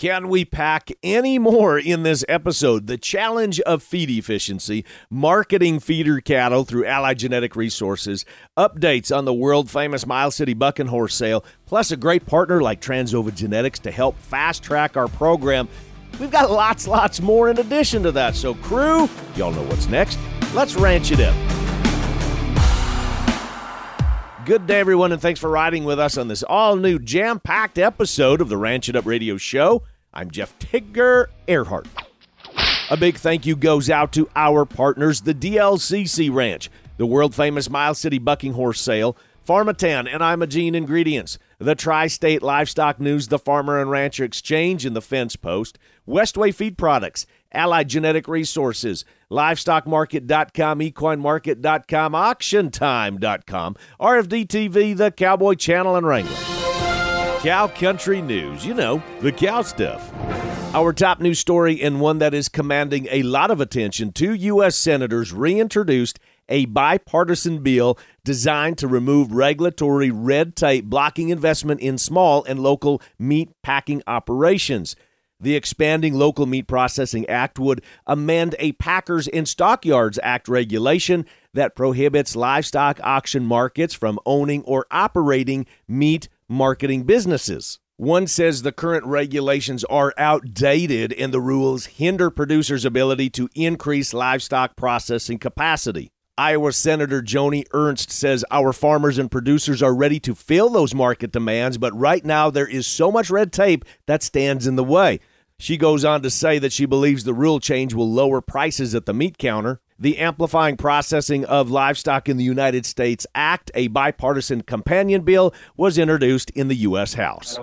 Can we pack any more in this episode? The challenge of feed efficiency, marketing feeder cattle through Allied Genetic Resources, updates on the world-famous Miles City Bucking Horse Sale, plus a great partner like Trans Ova Genetics to help fast-track our program. We've got lots more in addition to that. So, crew, y'all know what's next. Let's ranch it up. Good day, everyone, and thanks for riding with us on this all-new jam-packed episode of the Ranch It Up Radio Show. I'm Jeff Tigger Erhardt. A big thank you goes out to our partners, the DLCC Ranch, the world-famous Miles City Bucking Horse Sale, Farmatan and Imogene Ingredients, the Tri-State Livestock News, the Farmer and Rancher Exchange, and the Fence Post, Westway Feed Products, Allied Genetic Resources, LivestockMarket.com, EquineMarket.com, AuctionTime.com, RFD-TV, the Cowboy Channel, and Wrangler. Cow Country News, you know, the cow stuff. Our top news story, and one that is commanding a lot of attention: two U.S. senators reintroduced a bipartisan bill designed to remove regulatory red tape blocking investment in small and local meat packing operations. The Expanding Local Meat Processing Act would amend a Packers and Stockyards Act regulation that prohibits livestock auction markets from owning or operating meat marketing businesses. One says the current regulations are outdated and the rules hinder producers' ability to increase livestock processing capacity. Iowa Senator Joni Ernst says our farmers and producers are ready to fill those market demands, but right now there is so much red tape that stands in the way. She goes on to say that she believes the rule change will lower prices at the meat counter. The Amplifying Processing of Livestock in the United States Act, a bipartisan companion bill, was introduced in the U.S. House.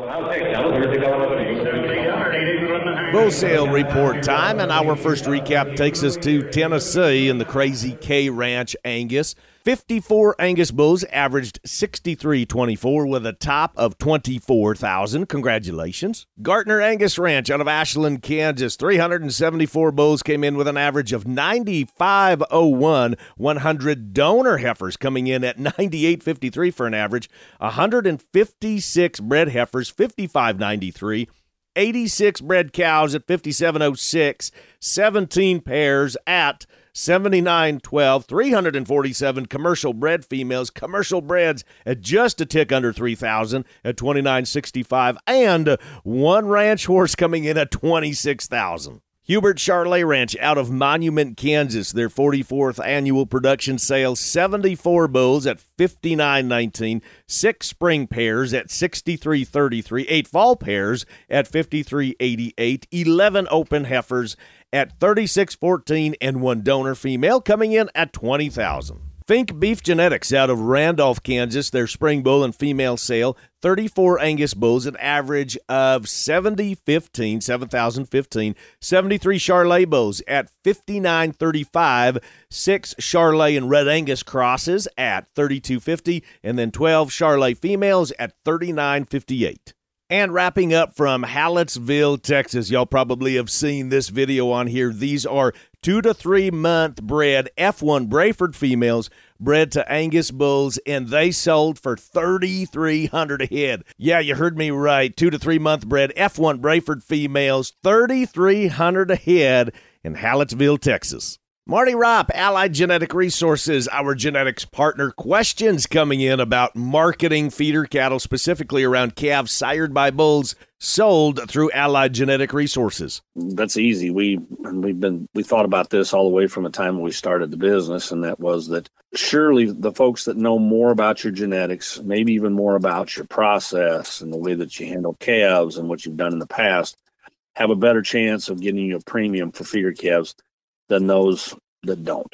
Bull sale report time, and our first recap takes us to Tennessee and the Crazy K Ranch Angus. 54 Angus bulls averaged 63.24 with a top of 24,000. Congratulations. Gartner Angus Ranch out of Ashland, Kansas. 374 bulls came in with an average of 95.01. 100 donor heifers coming in at 98.53 for an average. 156 bred heifers, 55.93. 86 bred cows at 57.06, 17 pairs at 79.12, 347 commercial bred females, commercial breds at just a tick under 3,000 at 29.65, and one ranch horse coming in at 26,000. Hubert Charlay Ranch out of Monument, Kansas, their 44th annual production sale, 74 bulls at 59.19, 6 spring pairs at 63.33, 8 fall pairs at 53.88, 11 open heifers at 36.14, and 1 donor female coming in at 20,000. Think Beef Genetics out of Randolph, Kansas, their spring bull and female sale, 34 Angus bulls, an average of 7,015, 73 Charlay bulls at 59.35, 6 Charlay and Red Angus crosses at 32.50, and then 12 Charlay females at 39.58. And wrapping up from Hallettsville, Texas, y'all probably have seen this video on here. These are 2 to 3 month bred F1 Brayford females bred to Angus bulls, and they sold for $3,300 a head. Yeah, you heard me right. 2 to 3 month bred F1 Brayford females, $3,300 a head in Hallettsville, Texas. Marty Ropp, Allied Genetic Resources, our genetics partner. Questions coming in about marketing feeder cattle, specifically around calves sired by bulls sold through Allied Genetic Resources. That's easy. We thought about this all the way from the time we started the business, and that was that surely the folks that know more about your genetics, maybe even more about your process and the way that you handle calves and what you've done in the past, have a better chance of getting you a premium for feeder calves than those that don't.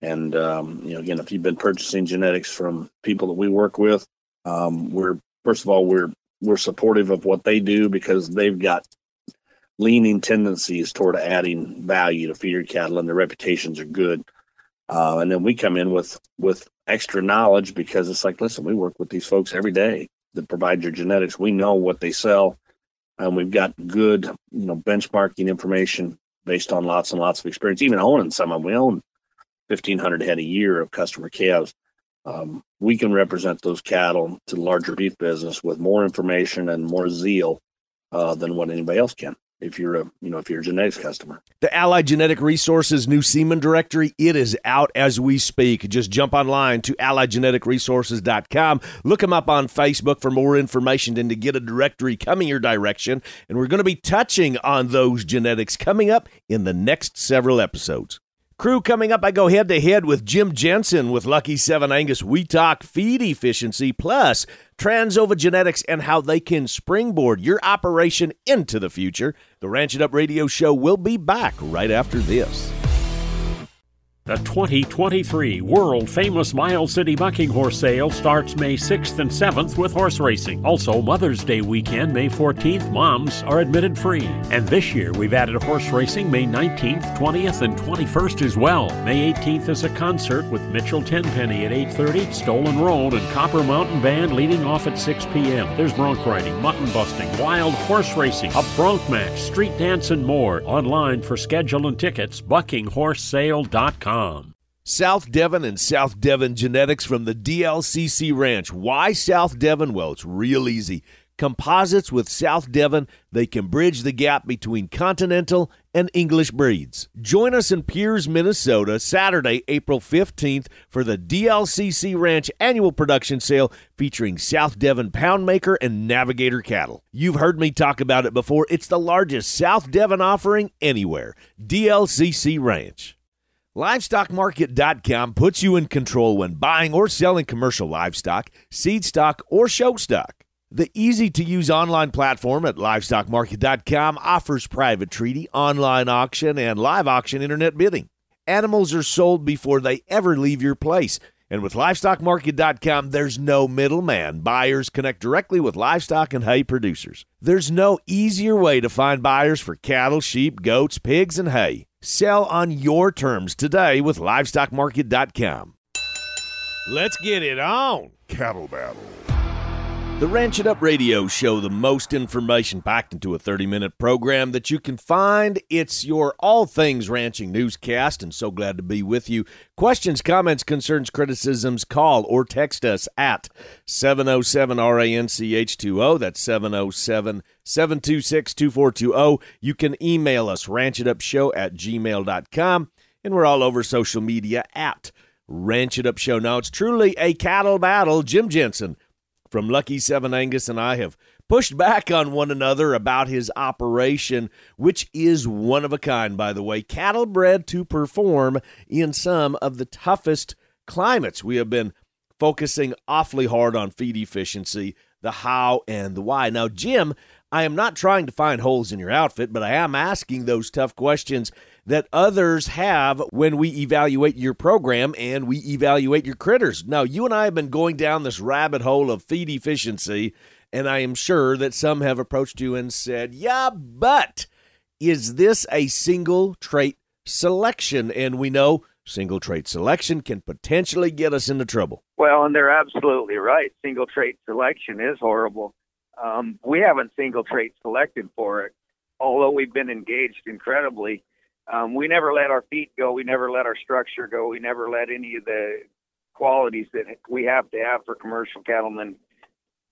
And, again, if you've been purchasing genetics from people that we work with, we're supportive of what they do because they've got leaning tendencies toward adding value to feeder cattle, and their reputations are good. And then we come in with extra knowledge because it's like, listen, we work with these folks every day that provide your genetics. We know what they sell, and we've got good, benchmarking information based on lots and lots of experience, even owning some of them. We own 1,500 head a year of customer calves. We can represent those cattle to the larger beef business with more information and more zeal than what anybody else can. If you're a, you know, if you're a genetics customer, the Allied Genetic Resources new semen directory, it is out as we speak. Just jump online to alliedgeneticresources.com. Look them up on Facebook for more information and to get a directory coming your direction. And we're going to be touching on those genetics coming up in the next several episodes. Crew, coming up, I go head-to-head with Jim Jensen with Lucky Seven Angus. We talk feed efficiency, plus Trans Ova Genetics and how they can springboard your operation into the future. The Ranch It Up Radio Show will be back right after this. The 2023 world-famous Miles City Bucking Horse Sale starts May 6th and 7th with horse racing. Also, Mother's Day weekend, May 14th, moms are admitted free. And this year, we've added horse racing May 19th, 20th, and 21st as well. May 18th is a concert with Mitchell Tenpenny at 8:30, Stolen Road, and Copper Mountain Band leading off at 6 p.m. There's bronc riding, mutton busting, wild horse racing, a bronc match, street dance, and more. Online for schedule and tickets, buckinghorse sale.com. South Devon and South Devon Genetics from the DLCC Ranch. Why South Devon? Well, it's real easy. Composites with South Devon, they can bridge the gap between continental and English breeds. Join us in Piers, Minnesota, Saturday, April 15th for the DLCC Ranch Annual Production Sale featuring South Devon Poundmaker and Navigator cattle. You've heard me talk about it before. It's the largest South Devon offering anywhere. DLCC Ranch. LivestockMarket.com puts you in control when buying or selling commercial livestock, seed stock, or show stock. The easy-to-use online platform at LivestockMarket.com offers private treaty, online auction, and live auction internet bidding. Animals are sold before they ever leave your place. And with LivestockMarket.com, there's no middleman. Buyers connect directly with livestock and hay producers. There's no easier way to find buyers for cattle, sheep, goats, pigs, and hay. Sell on your terms today with LivestockMarket.com. Let's get it on. Cattle Battle. The Ranch It Up Radio Show, the most information packed into a 30-minute program that you can find. It's your all things ranching newscast, and so glad to be with you. Questions, comments, concerns, criticisms, call or text us at 707-RANCH20. That's 707-726-2420. You can email us, ranchitupshow@gmail.com, and we're all over social media at Ranch It Up Show. Now, it's truly a cattle battle. Jim Jensen from Lucky Seven Angus and I have pushed back on one another about his operation, which is one of a kind, by the way. Cattle bred to perform in some of the toughest climates. We have been focusing awfully hard on feed efficiency, the how and the why. Now, Jim, I am not trying to find holes in your outfit, but I am asking those tough questions that others have when we evaluate your program and we evaluate your critters. Now, you and I have been going down this rabbit hole of feed efficiency, and I am sure that some have approached you and said, yeah, but is this a single trait selection? And we know single trait selection can potentially get us into trouble. Well, and they're absolutely right. Single trait selection is horrible. We haven't single trait selected for it, although we've been engaged incredibly. We never let our feet go. We never let our structure go. We never let any of the qualities that we have to have for commercial cattlemen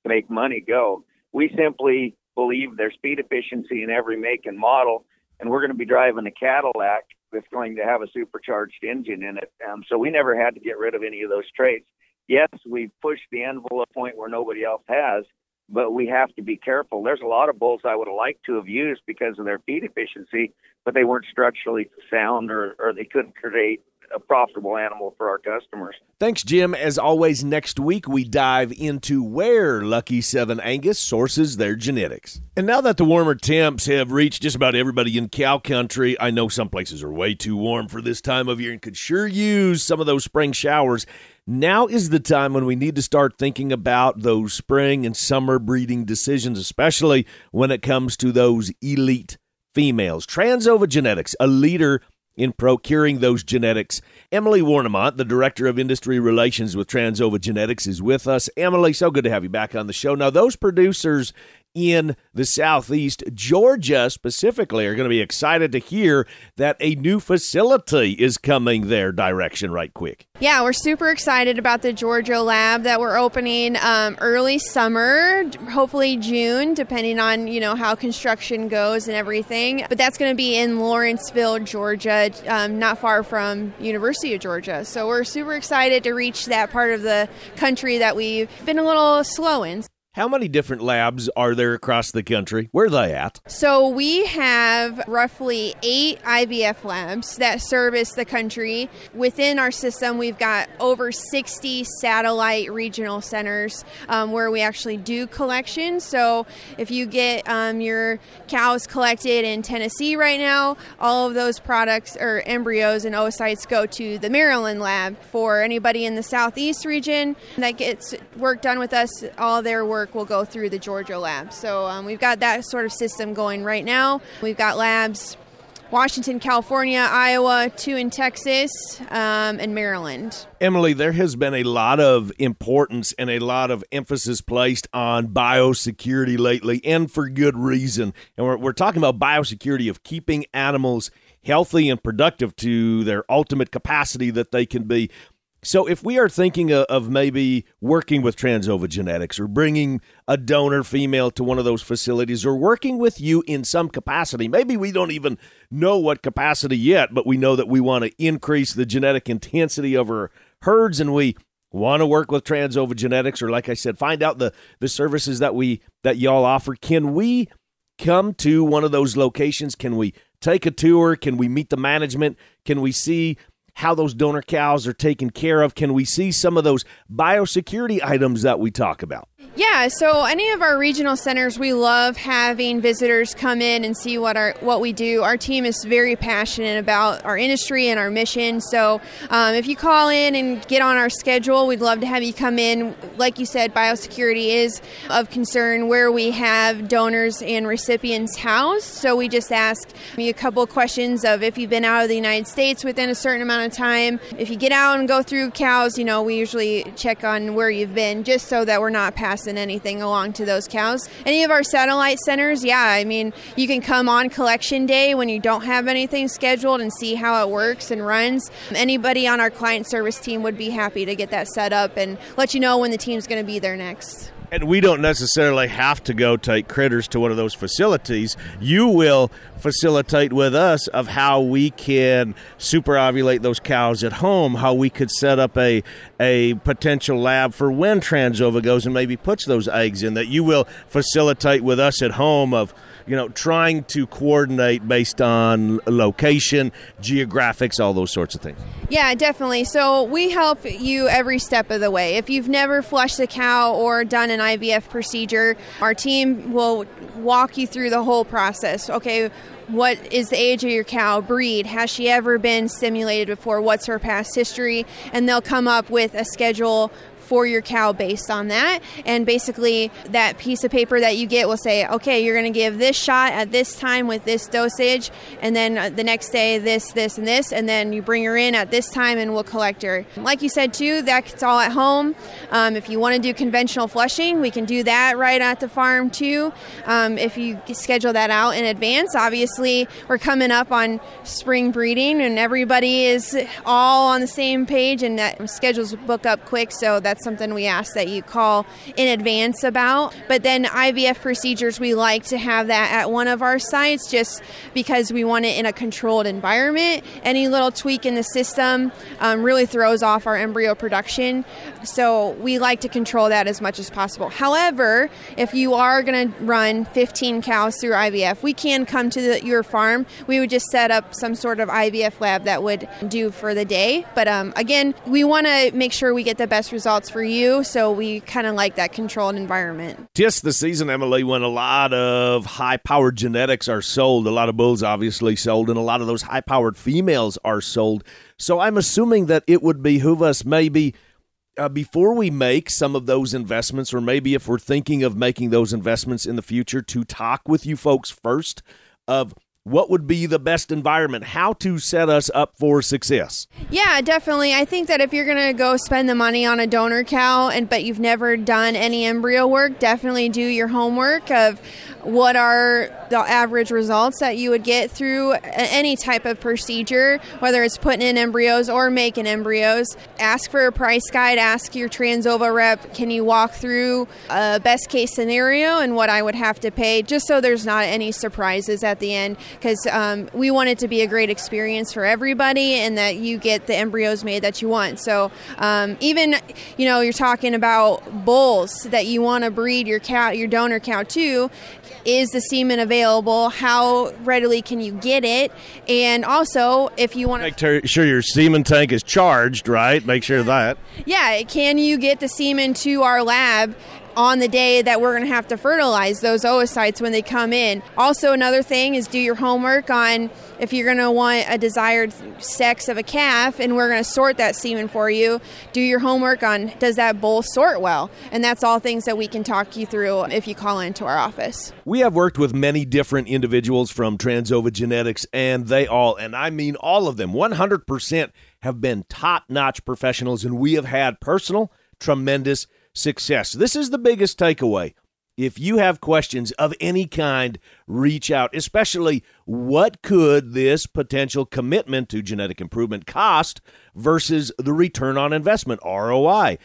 to make money go. We simply believe there's feed efficiency in every make and model, and we're going to be driving a Cadillac that's going to have a supercharged engine in it. So we never had to get rid of any of those traits. Yes, we've pushed the envelope point where nobody else has, but we have to be careful. There's a lot of bulls I would have liked to have used because of their feed efficiency, but they weren't structurally sound or they couldn't create a profitable animal for our customers. Thanks, Jim. As always, next week we dive into where Lucky Seven Angus sources their genetics. And now that the warmer temps have reached just about everybody in cow country, I know some places are way too warm for this time of year and could sure use some of those spring showers. Now is the time when we need to start thinking about those spring and summer breeding decisions, especially when it comes to those elite females. Trans Ova Genetics, a leader in procuring those genetics. Emily Warnemont, the Director of Industry Relations with Trans Ova Genetics, is with us. Emily, so good to have you back on the show. Now, those producers in the Southeast Georgia specifically are going to be excited to hear that a new facility is coming their direction right quick. Yeah, we're super excited about the Georgia lab that we're opening early summer, hopefully June, depending on, you know, how construction goes and everything. But that's going to be in Lawrenceville, Georgia, not far from University of Georgia. So we're super excited to reach that part of the country that we've been a little slow in. How many different labs are there across the country? Where are they at? So we have roughly 8 IVF labs that service the country. Within our system, we've got over 60 satellite regional centers where we actually do collections. So if you get your cows collected in Tennessee right now, all of those products or embryos and oocytes go to the Maryland lab. For anybody in the Southeast region that gets work done with us, all their work will go through the Georgia lab. So we've got that sort of system going right now. We've got labs Washington, California, Iowa, 2 in Texas, and Maryland. Emily, there has been a lot of importance and a lot of emphasis placed on biosecurity lately, and for good reason. And we're talking about biosecurity of keeping animals healthy and productive to their ultimate capacity that they can be. So if we are thinking of maybe working with Trans Ova Genetics or bringing a donor female to one of those facilities or working with you in some capacity, maybe we don't even know what capacity yet, but we know that we want to increase the genetic intensity of our herds and we want to work with Trans Ova Genetics or, like I said, find out the services that y'all offer. Can we come to one of those locations? Can we take a tour? Can we meet the management? Can we see how those donor cows are taken care of? Can we see some of those biosecurity items that we talk about? Yeah, so any of our regional centers, we love having visitors come in and see what we do. Our team is very passionate about our industry and our mission. So if you call in and get on our schedule, we'd love to have you come in. Like you said, biosecurity is of concern where we have donors and recipients housed. So we just ask you a couple of questions of if you've been out of the United States within a certain amount of time. If you get out and go through cows, you know, we usually check on where you've been just so that we're not passing anything along to those cows. Any of our satellite centers, yeah, I mean, you can come on collection day when you don't have anything scheduled and see how it works and runs. Anybody on our client service team would be happy to get that set up and let you know when the team's going to be there next. And we don't necessarily have to go take critters to one of those facilities. You will facilitate with us of how we can superovulate those cows at home, how we could set up a potential lab for when Trans Ova goes and maybe puts those eggs in, that you will facilitate with us at home of, you know, trying to coordinate based on location, geographics, all those sorts of things. Yeah, definitely. So we help you every step of the way. If you've never flushed a cow or done an IVF procedure, our team will walk you through the whole process. Okay, what is the age of your cow, breed, has she ever been stimulated before, what's her past history, and they'll come up with a schedule for your cow based on that. And basically that piece of paper that you get will say, okay, you're going to give this shot at this time with this dosage, and then the next day this, this, and this, and then you bring her in at this time and we'll collect her. Like you said too, that's all at home. If you want to do conventional flushing, we can do that right at the farm too. If you schedule that out in advance, obviously we're coming up on spring breeding and everybody is all on the same page and that schedules book up quick, so that's something we ask that you call in advance about. But then IVF procedures, we like to have that at one of our sites just because we want it in a controlled environment. Any little tweak in the system really throws off our embryo production. So we like to control that as much as possible. However, if you are going to run 15 cows through IVF, we can come to your farm. We would just set up some sort of IVF lab that would do for the day. But again, we want to make sure we get the best results for you, so we kind of like that controlled environment. Just the season, Emily, when a lot of high-powered genetics are sold, a lot of bulls obviously sold, and a lot of those high-powered females are sold. So I'm assuming that it would behoove us maybe before we make some of those investments, or maybe if we're thinking of making those investments in the future, to talk with you folks first of what would be the best environment, how to set us up for success? Yeah, definitely. I think that if you're going to go spend the money on a donor cow, but you've never done any embryo work, definitely do your homework of what are the average results that you would get through any type of procedure, whether it's putting in embryos or making embryos. Ask for a price guide. Ask your Trans Ova rep, can you walk through a best case scenario and what I would have to pay, just so there's not any surprises at the end, because we want it to be a great experience for everybody and that you get the embryos made that you want. So even, you know, you're talking about bulls that you want to breed your cow, your donor cow to. Is the semen available? How readily can you get it? And also, if you want to make sure your semen tank is charged, right? Make sure that. Yeah, can you get the semen to our lab on the day that we're going to have to fertilize those oocytes when they come in? Also, another thing is do your homework on if you're going to want a desired sex of a calf, and we're going to sort that semen for you. Do your homework on, does that bull sort well? And that's all things that we can talk you through if you call into our office. We have worked with many different individuals from Trans Ova Genetics, and they all, and I mean all of them, 100% have been top-notch professionals, and we have had personal, tremendous success. This is the biggest takeaway. If you have questions of any kind, reach out, especially what could this potential commitment to genetic improvement cost versus the return on investment, ROI.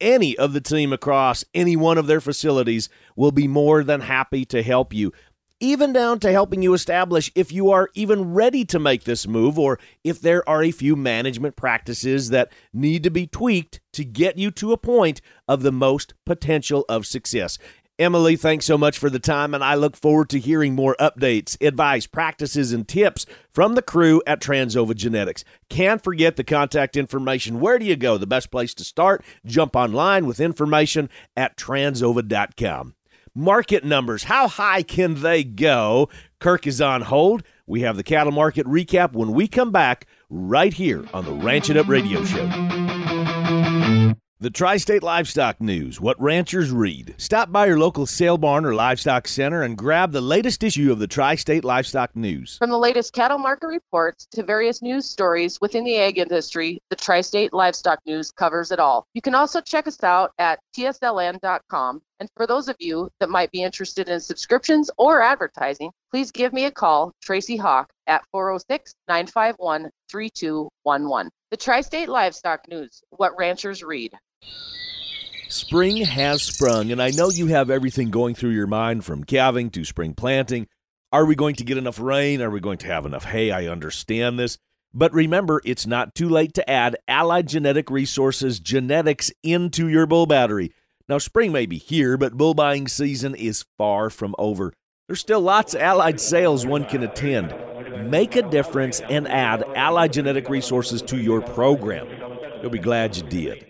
Any of the team across any one of their facilities will be more than happy to help you, even down to helping you establish if you are even ready to make this move or if there are a few management practices that need to be tweaked to get you to a point of the most potential of success. Emily, thanks so much for the time, and I look forward to hearing more updates, advice, practices, and tips from the crew at Trans Ova Genetics. Can't forget the contact information. Where do you go? The best place to start? Jump online with information at transova.com. Market numbers, how high can they go? Kirk is on hold. We have the cattle market recap when we come back right here on the Ranch It Up Radio Show. The Tri-State Livestock News, what ranchers read. Stop by your local sale barn or livestock center and grab the latest issue of the Tri-State Livestock News. From the latest cattle market reports to various news stories within the ag industry, the Tri-State Livestock News covers it all. You can also check us out at tsln.com. And for those of you that might be interested in subscriptions or advertising, please give me a call, Tracy Hawk, at 406-951-3211. The Tri-State Livestock News, what ranchers read. Spring has sprung, and I know you have everything going through your mind from calving to spring planting. Are we going to get enough rain? Are we going to have enough hay? I understand this. But remember, it's not too late to add Allied Genetic Resources genetics into your bull battery. Now, spring may be here, but bull buying season is far from over. There's still lots of Allied sales one can attend. Make a difference and add Allied Genetic Resources to your program. You'll be glad you did.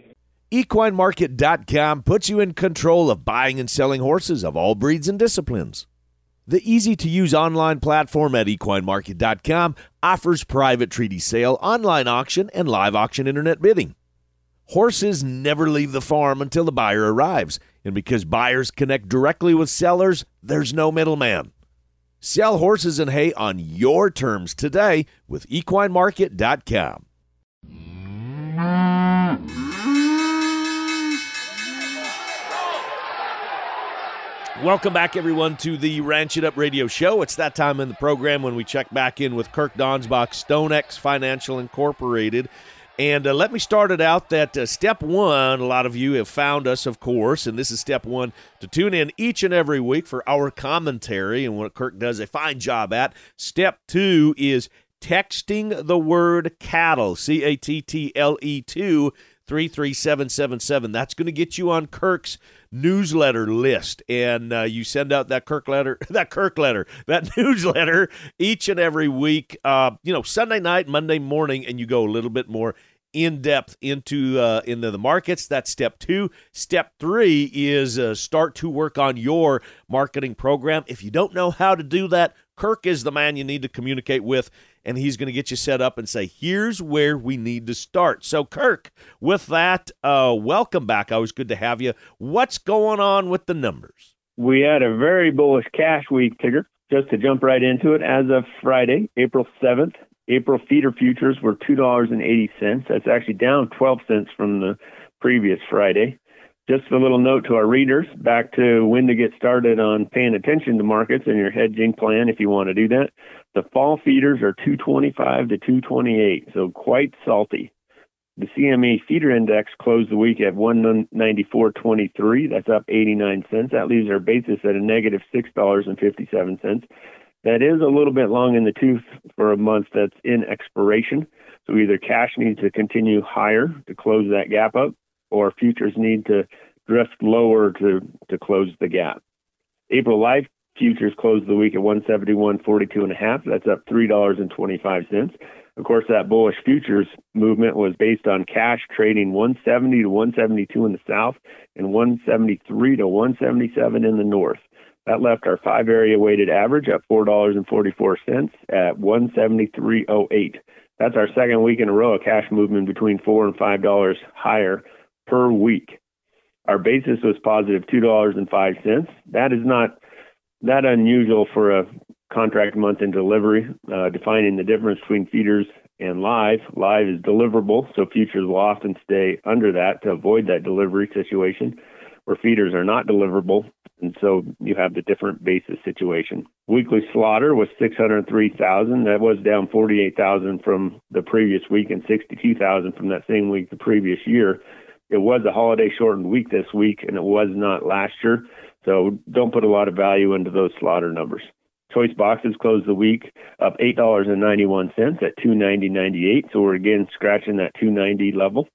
EquineMarket.com puts you in control of buying and selling horses of all breeds and disciplines. The easy-to-use online platform at EquineMarket.com offers private treaty sale, online auction, and live auction internet bidding. Horses never leave the farm until the buyer arrives, and because buyers connect directly with sellers, there's no middleman. Sell horses and hay on your terms today with EquineMarket.com. Welcome back, everyone, to the Ranch It Up Radio Show. It's that time in the program when we check back in with Kirk Donsbach, Stonex Financial Incorporated. And let me start it out that step one, a lot of you have found us, of course, and this is step one, to tune in each and every week for our commentary and what Kirk does a fine job at. Step two is texting the word cattle, C-A-T-T-L-E-2, 33777. That's going to get you on Kirk's newsletter list, and you send out that newsletter each and every week, Sunday night, Monday morning, and you go a little bit more in depth into the markets. That's step two. Step three is start to work on your marketing program. If you don't know how to do that, Kirk is the man you need to communicate with, and he's going to get you set up and say, here's where we need to start. So, Kirk, with that, welcome back. Always good to have you. What's going on with the numbers? We had a very bullish cash week, Tigger. Just to jump right into it, as of Friday, April 7th, April feeder futures were $2.80. That's actually down 12 cents from the previous Friday. Just a little note to our readers, back to when to get started on paying attention to markets and your hedging plan if you want to do that. The fall feeders are 225 to 228, so quite salty. The CME feeder index closed the week at 194.23. That's up 89 cents. That leaves our basis at a negative $6.57. That is a little bit long in the tooth for a month that's in expiration. So either cash needs to continue higher to close that gap up, or futures need to drift lower to close the gap. April live futures closed the week at 171.42.5. That's up $3.25. Of course, that bullish futures movement was based on cash trading 170 to 172 in the south and 173 to 177 in the north. That left our five area weighted average at $4.44 at 173.08. That's our second week in a row of cash movement between $4 and $5 higher per week. Our basis was positive $2.05. That is not that unusual for a contract month in delivery, defining the difference between feeders and live. Live is deliverable, so futures will often stay under that to avoid that delivery situation, where feeders are not deliverable, and so you have the different basis situation. Weekly slaughter was 603,000. That was down 48,000 from the previous week and 62,000 from that same week the previous year. It was a holiday-shortened week this week, and it was not last year, so don't put a lot of value into those slaughter numbers. Choice boxes closed the week up $8.91 at $290.98, so we're again scratching that $290 level.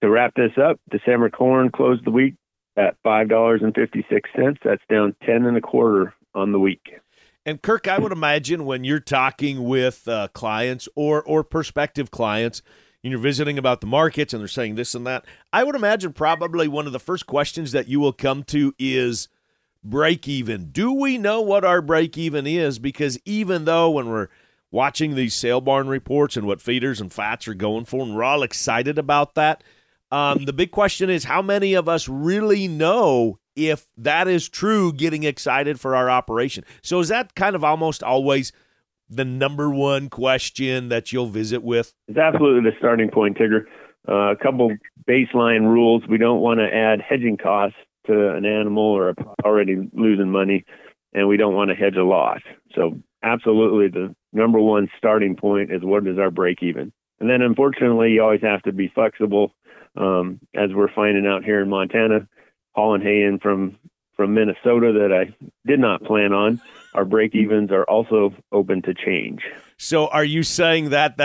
To wrap this up, December corn closed the week at $5.56. That's down 10.25 on the week. And Kirk, I would imagine when you're talking with clients or prospective clients, and you're visiting about the markets and they're saying this and that, I would imagine probably one of the first questions that you will come to is break even. Do we know what our break even is? Because even though when we're watching these sale barn reports and what feeders and fats are going for, and we're all excited about that, the big question is how many of us really know if that is true, getting excited for our operation. So is that kind of almost always the number one question that you'll visit with? It's absolutely the starting point, Tigger. A couple baseline rules. We don't want to add hedging costs to an animal or already losing money, and we don't want to hedge a loss. So absolutely the number one starting point is what is our break even. And then unfortunately, you always have to be flexible, as we're finding out here in Montana, hauling hay in from Minnesota that I did not plan on. Our break evens are also open to change. So are you saying that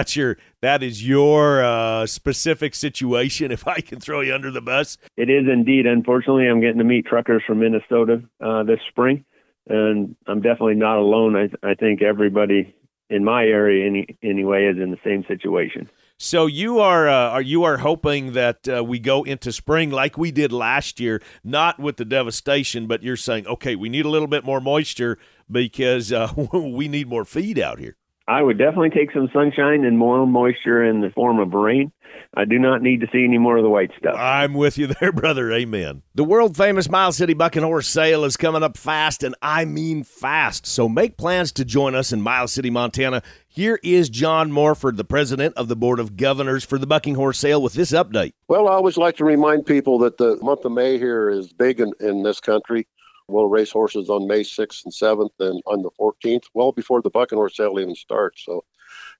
is your specific situation, if I can throw you under the bus? It is indeed. Unfortunately, I'm getting to meet truckers from Minnesota this spring, and I'm definitely not alone. I think everybody in my area anyway is in the same situation. So you are hoping that we go into spring like we did last year, not with the devastation, but you're saying, okay, we need a little bit more moisture because we need more feed out here. I would definitely take some sunshine and more moisture in the form of rain. I do not need to see any more of the white stuff. I'm with you there, brother. Amen. The world-famous Miles City Bucking Horse Sale is coming up fast, and I mean fast. So make plans to join us in Miles City, Montana. Here is John Morford, the president of the Board of Governors for the Bucking Horse Sale, with this update. Well, I always like to remind people that the month of May here is big in this country. We'll race horses on May 6th and 7th and on the 14th, well before the Bucking Horse Sale even starts. So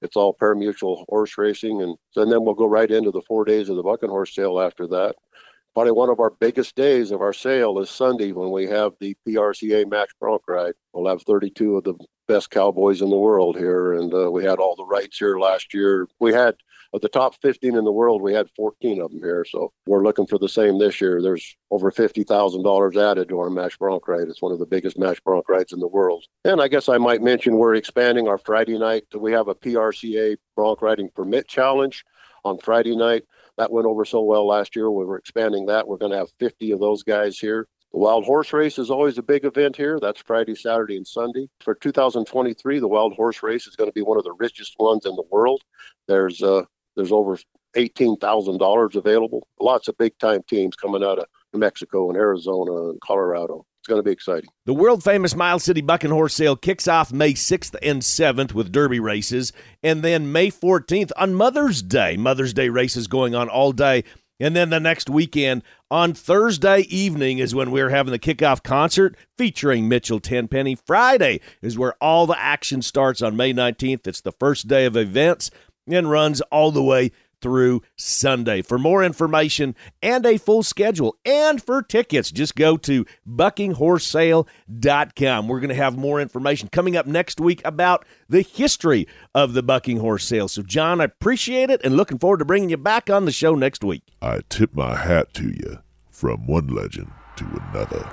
it's all pari-mutuel horse racing. And then we'll go right into the 4 days of the Bucking Horse Sale after that. Probably one of our biggest days of our sale is Sunday when we have the PRCA Match Bronc Ride. We'll have 32 of the best cowboys in the world here. And we had all the rights here last year. We had, of the top 15 in the world, we had 14 of them here. So we're looking for the same this year. There's over $50,000 added to our Match Bronc Ride. It's one of the biggest Match Bronc Rides in the world. And I guess I might mention we're expanding our Friday night. We have a PRCA Bronc Riding Permit Challenge on Friday night. That went over so well last year. We were expanding that. We're going to have 50 of those guys here. The Wild Horse Race is always a big event here. That's Friday, Saturday, and Sunday. For 2023, the Wild Horse Race is going to be one of the richest ones in the world. There's over $18,000 available. Lots of big-time teams coming out of New Mexico and Arizona and Colorado. it's going to be exciting. The world-famous Miles City Bucking Horse Sale kicks off May 6th and 7th with Derby races, and then May 14th on Mother's Day. Mother's Day races going on all day, and then the next weekend on Thursday evening is when we're having the kickoff concert featuring Mitchell Tenpenny. Friday is where all the action starts on May 19th. It's the first day of events and runs all the way through Sunday. For more information and a full schedule and for tickets, just go to buckinghorsesale.com. We're going to have more information coming up next week about the history of the Bucking Horse Sale. So, John, I appreciate it and looking forward to bringing you back on the show next week. I tip my hat to you from one legend to another.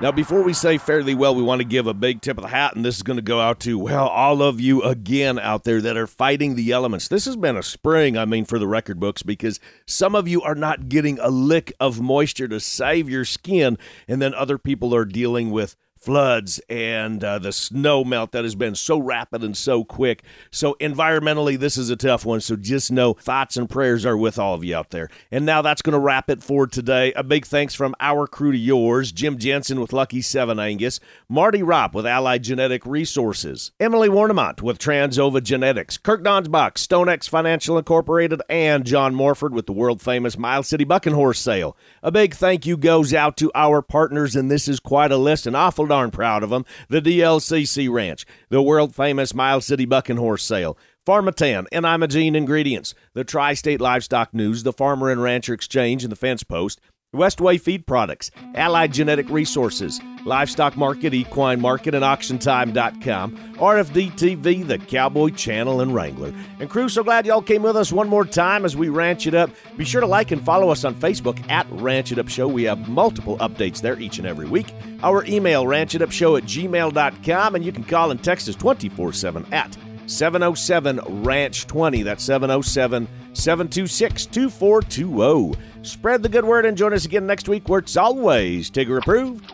Now, before we say fairly well, we want to give a big tip of the hat, and this is going to go out to, well, all of you again out there that are fighting the elements. This has been a spring, I mean, for the record books, because some of you are not getting a lick of moisture to save your skin, and then other people are dealing with floods and the snow melt that has been so rapid and so quick. So environmentally, this is a tough one. So just know thoughts and prayers are with all of you out there. And now that's going to wrap it for today. A big thanks from our crew to yours. Jim Jensen with Lucky Seven Angus, Marty Ropp with Allied Genetic Resources, Emily Warnemont with Trans Ova Genetics, Kirk Donsbach, Stonex Financial Incorporated, and John Morford with the world-famous Miles City Bucking Horse Sale. A big thank you goes out to our partners, and this is quite a list, an awful darn proud of them. The DLCC Ranch, the world-famous Miles City Bucking Horse Sale, Farmatan and Imogene Ingredients, the Tri-State Livestock News, the Farmer and Rancher Exchange and the Fence Post, Westway Feed Products, Allied Genetic Resources, Livestock Market, Equine Market, and AuctionTime.com, RFD-TV, the Cowboy Channel, and Wrangler. And crew, so glad y'all came with us one more time as we Ranch It Up. Be sure to like and follow us on Facebook at Ranch It Up Show. We have multiple updates there each and every week. Our email, ranchitupshow@gmail.com, and you can call and text us 24/7 at 707-RANCH20. That's 707-726-2420. Spread the good word and join us again next week where it's always Tigger approved.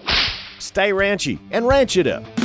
Stay ranchy and ranch it up.